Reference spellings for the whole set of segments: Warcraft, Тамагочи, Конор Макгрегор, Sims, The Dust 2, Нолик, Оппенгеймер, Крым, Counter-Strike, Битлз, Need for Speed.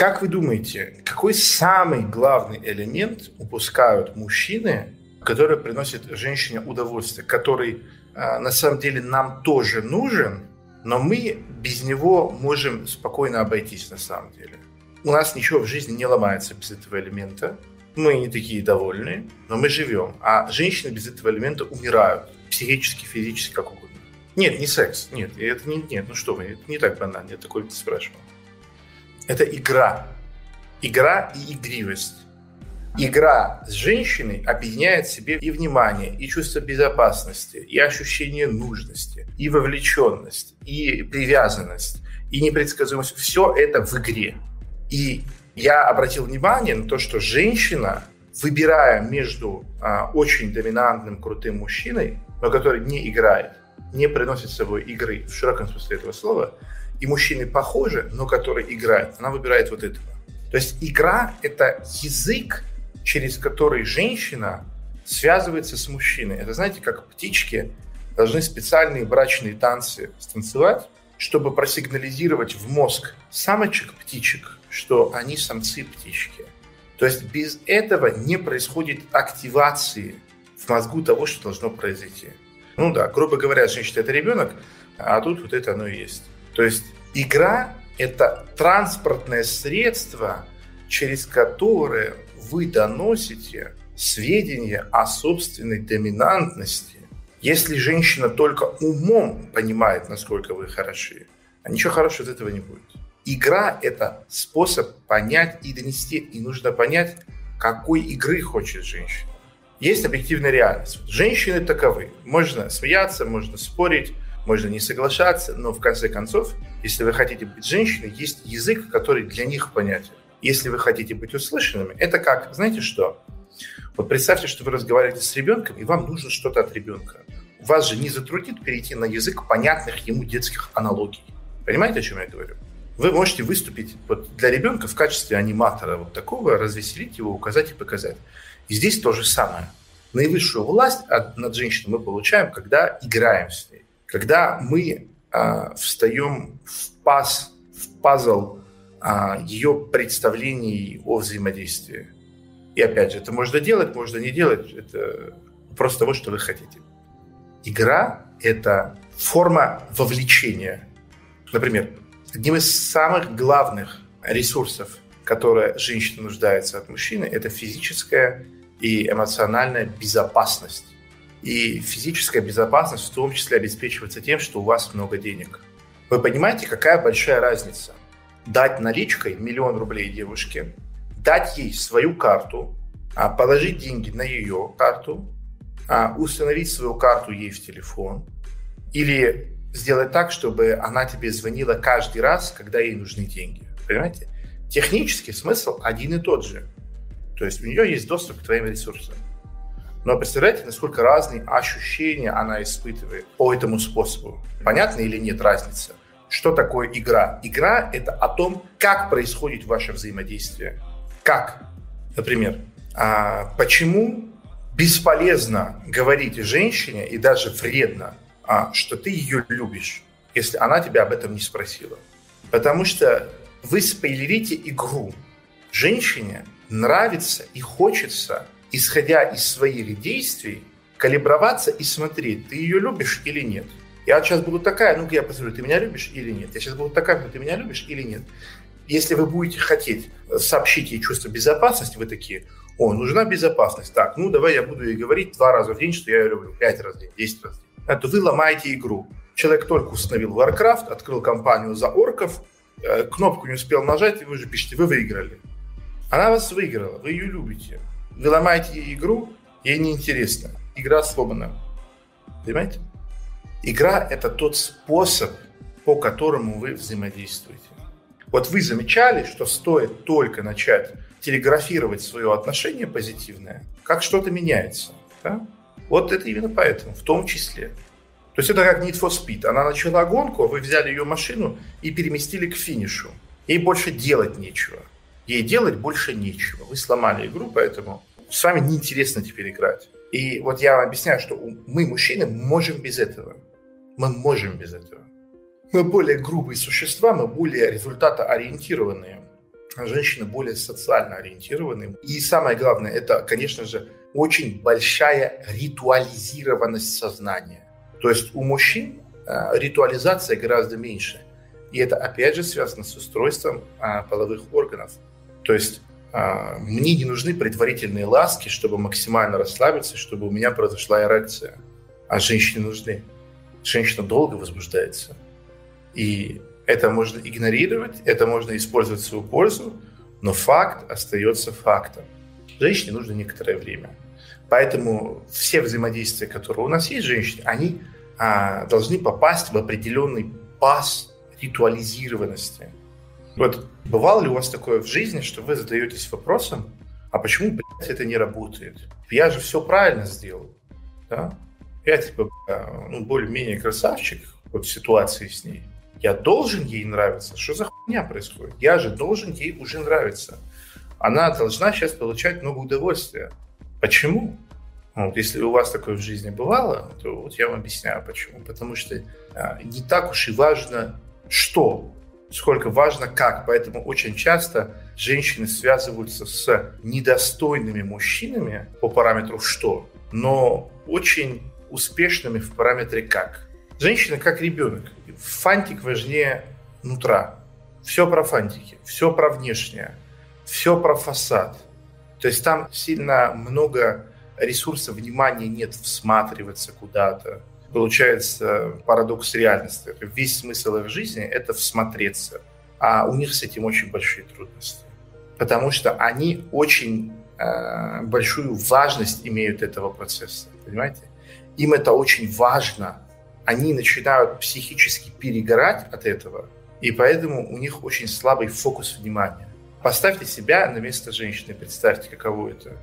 Как вы думаете, какой самый главный элемент упускают мужчины, который приносит женщине удовольствие, который на самом деле нам тоже нужен, но мы без него можем спокойно обойтись на самом деле? У нас ничего в жизни не ломается без этого элемента. Мы не такие довольные, но мы живем. А женщины без этого элемента умирают. Психически, физически, как угодно. Нет, не секс. Нет, это не, нет, ну что вы, это не так банально. Я такое не спрашивал. Это игра. Игра и игривость. Игра с женщиной объединяет в себе и внимание, и чувство безопасности, и ощущение нужности, и вовлеченность, и привязанность, и непредсказуемость. Все это в игре. И я обратил внимание на то, что женщина, выбирая между очень доминантным, крутым мужчиной, но который не играет, не приносит с собой игры в широком смысле этого слова, и мужчины похожи, но которые играют, она выбирает вот этого. То есть игра – это язык, через который женщина связывается с мужчиной. Это, знаете, как птички должны специальные брачные танцы станцевать, чтобы просигнализировать в мозг самочек-птичек, что они самцы-птички. То есть без этого не происходит активации в мозгу того, что должно произойти. Ну да, грубо говоря, женщина – это ребенок, а тут вот это оно и есть. То есть игра – это транспортное средство, через которое вы доносите сведения о собственной доминантности. Если женщина только умом понимает, насколько вы хороши, ничего хорошего из этого не будет. Игра – это способ понять и донести, и нужно понять, какой игры хочет женщина. Есть объективная реальность. Женщины таковы. Можно смеяться, можно спорить, можно не соглашаться, но в конце концов, если вы хотите быть женщиной, есть язык, который для них понятен. Если вы хотите быть услышанными, это как, знаете что? Вот представьте, что вы разговариваете с ребенком, и вам нужно что-то от ребенка. Вас же не затруднит перейти на язык понятных ему детских аналогий. Понимаете, о чем я говорю? Вы можете выступить вот для ребенка в качестве аниматора вот такого, развеселить его, указать и показать. И здесь то же самое. Наивысшую власть над женщиной мы получаем, когда играем с ней. Когда мы встаем в пазл ее представлений о взаимодействии. И опять же, это можно делать, можно не делать. Это вопрос того, что вы хотите. Игра – это форма вовлечения. Например, одним из самых главных ресурсов, которые женщина нуждается от мужчины, это физическая и эмоциональная безопасность. И физическая безопасность в том числе обеспечивается тем, что у вас много денег. Вы понимаете, какая большая разница? Дать наличкой 1 000 000 рублей девушке, дать ей свою карту, положить деньги на ее карту, установить свою карту ей в телефон или сделать так, чтобы она тебе звонила каждый раз, когда ей нужны деньги. Понимаете? Технически смысл один и тот же. То есть у нее есть доступ к твоим ресурсам. Но представляете, насколько разные ощущения она испытывает по этому способу. Понятно или нет разница? Что такое игра? Игра – это о том, как происходит ваше взаимодействие. Как? Например, почему бесполезно говорить женщине и даже вредно, что ты ее любишь, если она тебя об этом не спросила? Потому что вы спойлерите игру. Женщине нравится и хочется, исходя из своих действий, калиброваться и смотреть, ты ее любишь или нет. Я сейчас буду такая, ну-ка я посмотрю, ты меня любишь или нет. Я сейчас буду такая, ну ты меня любишь или нет. Если вы будете хотеть сообщить ей чувство безопасности, вы такие, о, нужна безопасность, так, ну давай я буду ей говорить 2 раза в день, что я ее люблю, 5 раз в день, 10 раз в день. А то вы ломаете игру. Человек только установил Warcraft, открыл компанию за орков, кнопку не успел нажать, и вы уже пишете, вы выиграли. Она вас выиграла, вы ее любите. Вы ломаете ей игру, ей неинтересно. Игра сломана. Понимаете? Игра – это тот способ, по которому вы взаимодействуете. Вот вы замечали, что стоит только начать телеграфировать свое отношение позитивное, как что-то меняется. Да? Вот это именно поэтому, в том числе. То есть это как Need for Speed. Она начала гонку, вы взяли ее машину и переместили к финишу. Ей больше делать нечего. Ей делать больше нечего. Вы сломали игру, поэтому с вами неинтересно теперь играть. И вот я вам объясняю, что мы, мужчины, можем без этого. Мы можем без этого. Мы более грубые существа, мы более результатоориентированные. женщины более социально ориентированы. И самое главное, это, конечно же, очень большая ритуализированность сознания. То есть у мужчин ритуализация гораздо меньше. И это, опять же, связано с устройством половых органов. То есть мне не нужны предварительные ласки, чтобы максимально расслабиться, чтобы у меня произошла эрекция. А женщине нужны. Женщина долго возбуждается. И это можно игнорировать, это можно использовать в свою пользу, но факт остается фактом. Женщине нужно некоторое время. Поэтому все взаимодействия, которые у нас есть с женщиной, они должны попасть в определенный паз ритуализированности. Вот бывало ли у вас такое в жизни, что вы задаетесь вопросом, а почему, блядь, это не работает? Я же все правильно сделал. Да? Я, более-менее красавчик вот, в ситуации с ней. Я должен ей нравиться. Что за хуйня происходит? Я же должен ей уже нравиться. Она должна сейчас получать много удовольствия. Почему? Вот, если у вас такое в жизни бывало, то вот я вам объясняю, почему. Потому что не так уж и важно, что, сколько важно, как. Поэтому очень часто женщины связываются с недостойными мужчинами по параметру «что», но очень успешными в параметре «как». Женщина как ребенок. Фантик важнее нутра. Все про фантики, все про внешнее, все про фасад. То есть там сильно много ресурсов внимания нет всматриваться куда-то. Получается парадокс реальности. Весь смысл их жизни – это всмотреться. А у них с этим очень большие трудности. Потому что они очень большую важность имеют этого процесса. Понимаете? Им это очень важно. Они начинают психически перегорать от этого, и поэтому у них очень слабый фокус внимания. Поставьте себя на место женщины, представьте, каково это.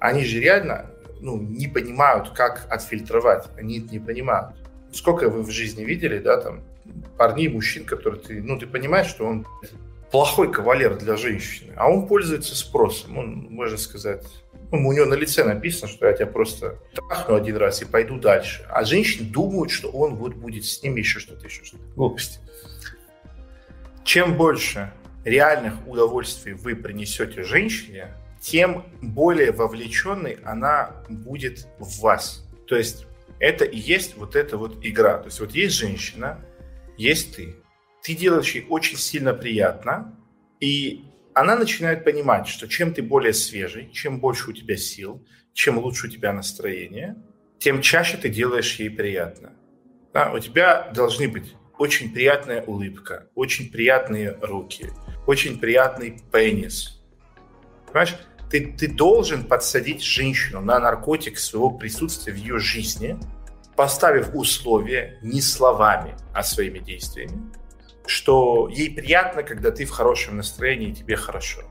Они же реально не понимают, как отфильтровать. Они это не понимают. Сколько вы в жизни видели, да, там, парней, мужчин, которые ты понимаешь, что он плохой кавалер для женщины, а он пользуется спросом. Он, можно сказать... У него на лице написано, что я тебя просто трахну один раз и пойду дальше. А женщины думают, что он вот будет с ними еще что-то. Глупости. Чем больше реальных удовольствий вы принесете женщине, тем более вовлеченной она будет в вас. То есть это и есть вот эта вот игра. То есть вот есть женщина, есть ты. Ты делаешь ей очень сильно приятно, и она начинает понимать, что чем ты более свежий, чем больше у тебя сил, чем лучше у тебя настроение, тем чаще ты делаешь ей приятно. Да, у тебя должны быть очень приятная улыбка, очень приятные руки, очень приятный пенис. Понимаешь, ты должен подсадить женщину на наркотик своего присутствия в ее жизни, поставив условия не словами, а своими действиями, что ей приятно, когда ты в хорошем настроении, и тебе хорошо.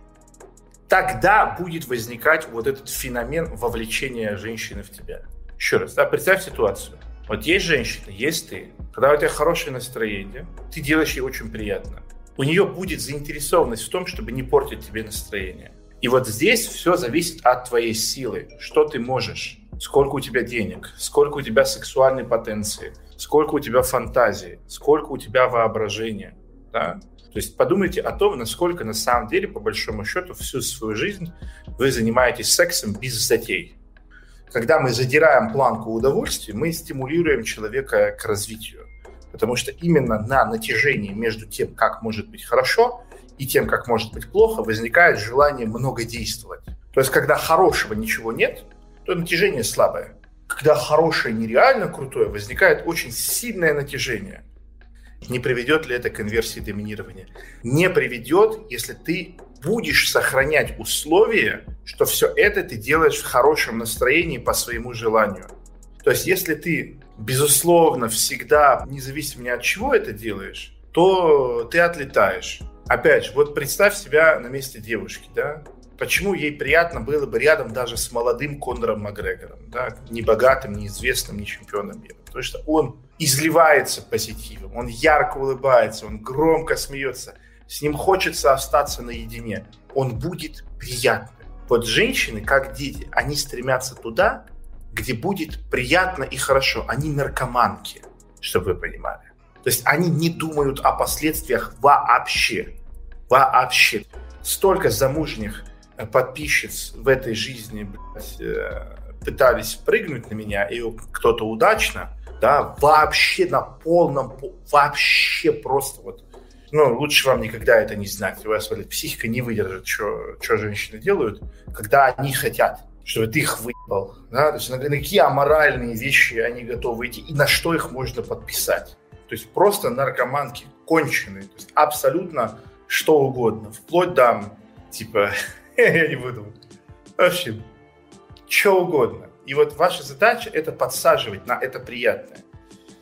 Тогда будет возникать вот этот феномен вовлечения женщины в тебя. Еще раз, да, представь ситуацию. Вот есть женщина, есть ты. Когда у тебя хорошее настроение, ты делаешь ей очень приятно. У нее будет заинтересованность в том, чтобы не портить тебе настроение. И вот здесь все зависит от твоей силы. Что ты можешь, сколько у тебя денег, сколько у тебя сексуальной потенции, сколько у тебя фантазии, сколько у тебя воображения. Да? То есть подумайте о том, насколько на самом деле, по большому счету, всю свою жизнь вы занимаетесь сексом без затей. Когда мы задираем планку удовольствия, мы стимулируем человека к развитию. Потому что именно на натяжении между тем, как может быть хорошо, и тем, как может быть плохо, возникает желание много действовать. То есть когда хорошего ничего нет, то натяжение слабое. Когда хорошее нереально крутое, возникает очень сильное натяжение. Не приведет ли это к инверсии доминирования? Не приведет, если ты будешь сохранять условия, что все это ты делаешь в хорошем настроении по своему желанию. То есть если ты, безусловно, всегда, независимо ни от чего это делаешь, то ты отлетаешь. Опять же, вот представь себя на месте девушки, да? Почему ей приятно было бы рядом даже с молодым Конором Макгрегором, да, не богатым, не известным, не чемпионом мира? Потому что он изливается позитивом, он ярко улыбается, он громко смеется, с ним хочется остаться наедине, он будет приятным. Вот женщины, как дети, они стремятся туда, где будет приятно и хорошо. Они наркоманки, чтобы вы понимали. То есть они не думают о последствиях вообще. столько замужних подписчиц в этой жизни, блядь, пытались прыгнуть на меня, и кто-то удачно, да, вообще на полном, вообще просто вот, ну, лучше вам никогда это не знать. У вас, блядь, психика не выдержит, что женщины делают, когда они хотят, чтобы ты их выебал, да, то есть на какие аморальные вещи они готовы идти, и на что их можно подписать. То есть просто наркоманки конченые, то есть абсолютно что угодно, вплоть до, типа, я не буду, вообще, что угодно. И вот ваша задача – это подсаживать на это приятное.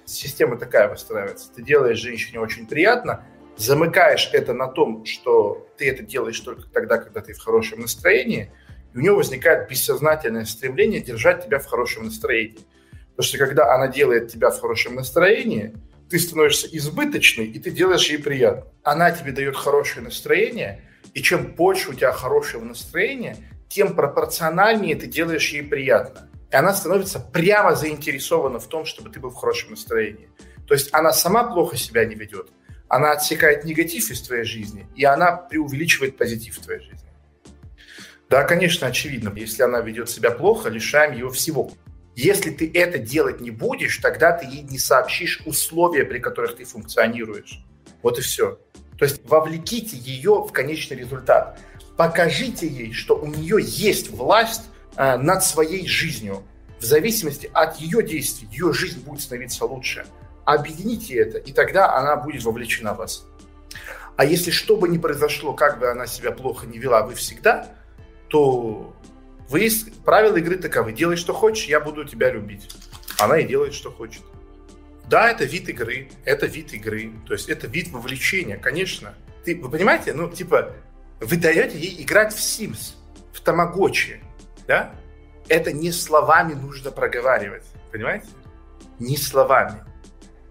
Система такая выстраивается. Ты делаешь женщине очень приятно, замыкаешь это на том, что ты это делаешь только тогда, когда ты в хорошем настроении, и у нее возникает бессознательное стремление держать тебя в хорошем настроении. Потому что когда она делает тебя в хорошем настроении, ты становишься избыточной, и ты делаешь ей приятно. Она тебе дает хорошее настроение, и чем больше у тебя хорошего настроения, тем пропорциональнее ты делаешь ей приятно. И она становится прямо заинтересована в том, чтобы ты был в хорошем настроении. То есть она сама плохо себя не ведет, она отсекает негатив из твоей жизни, и она преувеличивает позитив в твоей жизни. Да, конечно, очевидно, если она ведет себя плохо, лишаем ее всего. Если ты это делать не будешь, тогда ты ей не сообщишь условия, при которых ты функционируешь. Вот и все. То есть вовлеките ее в конечный результат. Покажите ей, что у нее есть власть над своей жизнью. В зависимости от ее действий, ее жизнь будет становиться лучше. Объедините это, и тогда она будет вовлечена в вас. А если что бы ни произошло, как бы она себя плохо не вела, вы всегда, то вы, правила игры таковы. Делай, что хочешь, я буду тебя любить. Она и делает, что хочет. Да, это вид игры. Это вид игры. То есть это вид вовлечения, конечно. Вы понимаете, ну, типа, вы даете ей играть в Sims, в Тамагочи, да? Это не словами нужно проговаривать, понимаете? Не словами.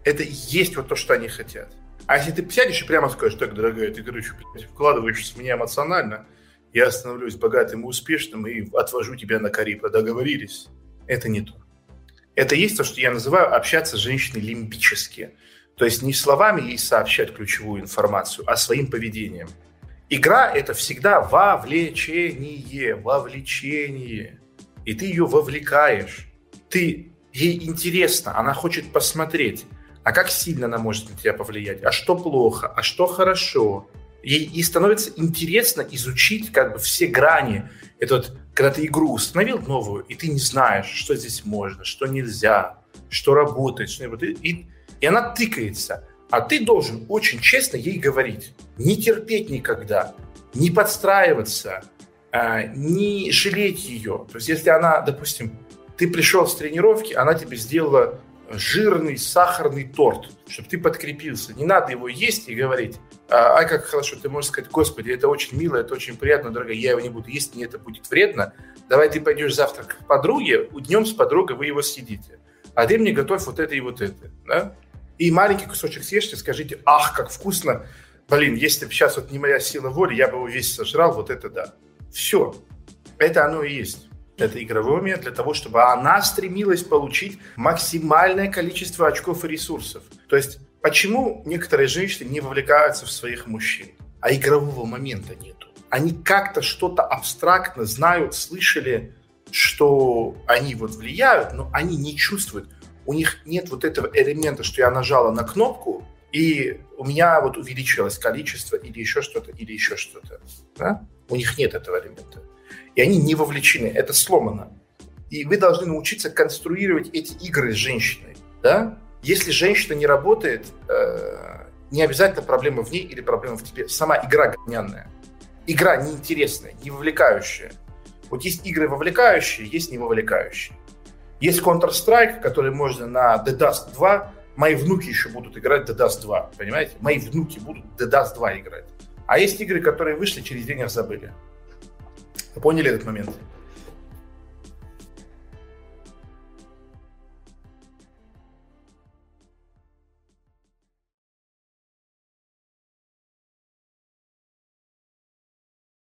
Это и есть вот то, что они хотят. А если ты сядешь и прямо скажешь: так, дорогая, ты, короче, вкладываешься в меня эмоционально, я становлюсь богатым и успешным и отвожу тебя на Карибы. Договорились? Это не то. Это есть то, что я называю общаться с женщиной лимбически. То есть не словами ей сообщать ключевую информацию, а своим поведением. Игра – это всегда вовлечение, вовлечение. И ты ее вовлекаешь. Ты, ей интересно, она хочет посмотреть, а как сильно она может на тебя повлиять, а что плохо, а что хорошо. Ей становится интересно изучить как бы все грани. Это вот, когда ты игру установил новую, и ты не знаешь, что здесь можно, что нельзя, что работает. Что... И она тыкается. А ты должен очень честно ей говорить. Не терпеть никогда, не подстраиваться, не жалеть ее. То есть если она, допустим, ты пришел с тренировки, она тебе сделала жирный сахарный торт, чтобы ты подкрепился. Не надо его есть и говорить: ай, как хорошо, ты можешь сказать: господи, это очень мило, это очень приятно, дорогая, я его не буду есть, мне это будет вредно. Давай ты пойдешь завтра к подруге, днем с подругой вы его съедите. А ты мне готовь вот это и вот это. Да? И маленький кусочек съешьте, скажите: ах, как вкусно, блин, если бы сейчас вот не моя сила воли, я бы его весь сожрал, вот это да. Все, это оно и есть. Это игровой момент для того, чтобы она стремилась получить максимальное количество очков и ресурсов. То есть, почему некоторые женщины не вовлекаются в своих мужчин? А игрового момента нету. Они как-то что-то абстрактно знают, слышали, что они вот влияют, но они не чувствуют. У них нет вот этого элемента, что я нажала на кнопку, и у меня вот увеличилось количество или еще что-то, или еще что-то. Да? У них нет этого элемента. И они не вовлечены, это сломано. И вы должны научиться конструировать эти игры с женщиной. Да? Если женщина не работает, не обязательно проблема в ней или проблема в тебе. Сама игра говняная. Игра неинтересная, не вовлекающая. Вот есть игры вовлекающие, есть не вовлекающие. Есть Counter-Strike, который можно на The Dust 2. Мои внуки еще будут играть в The Dust 2, понимаете? Мои внуки будут в The Dust 2 играть. А есть игры, которые вышли, через день их забыли. Поняли этот момент?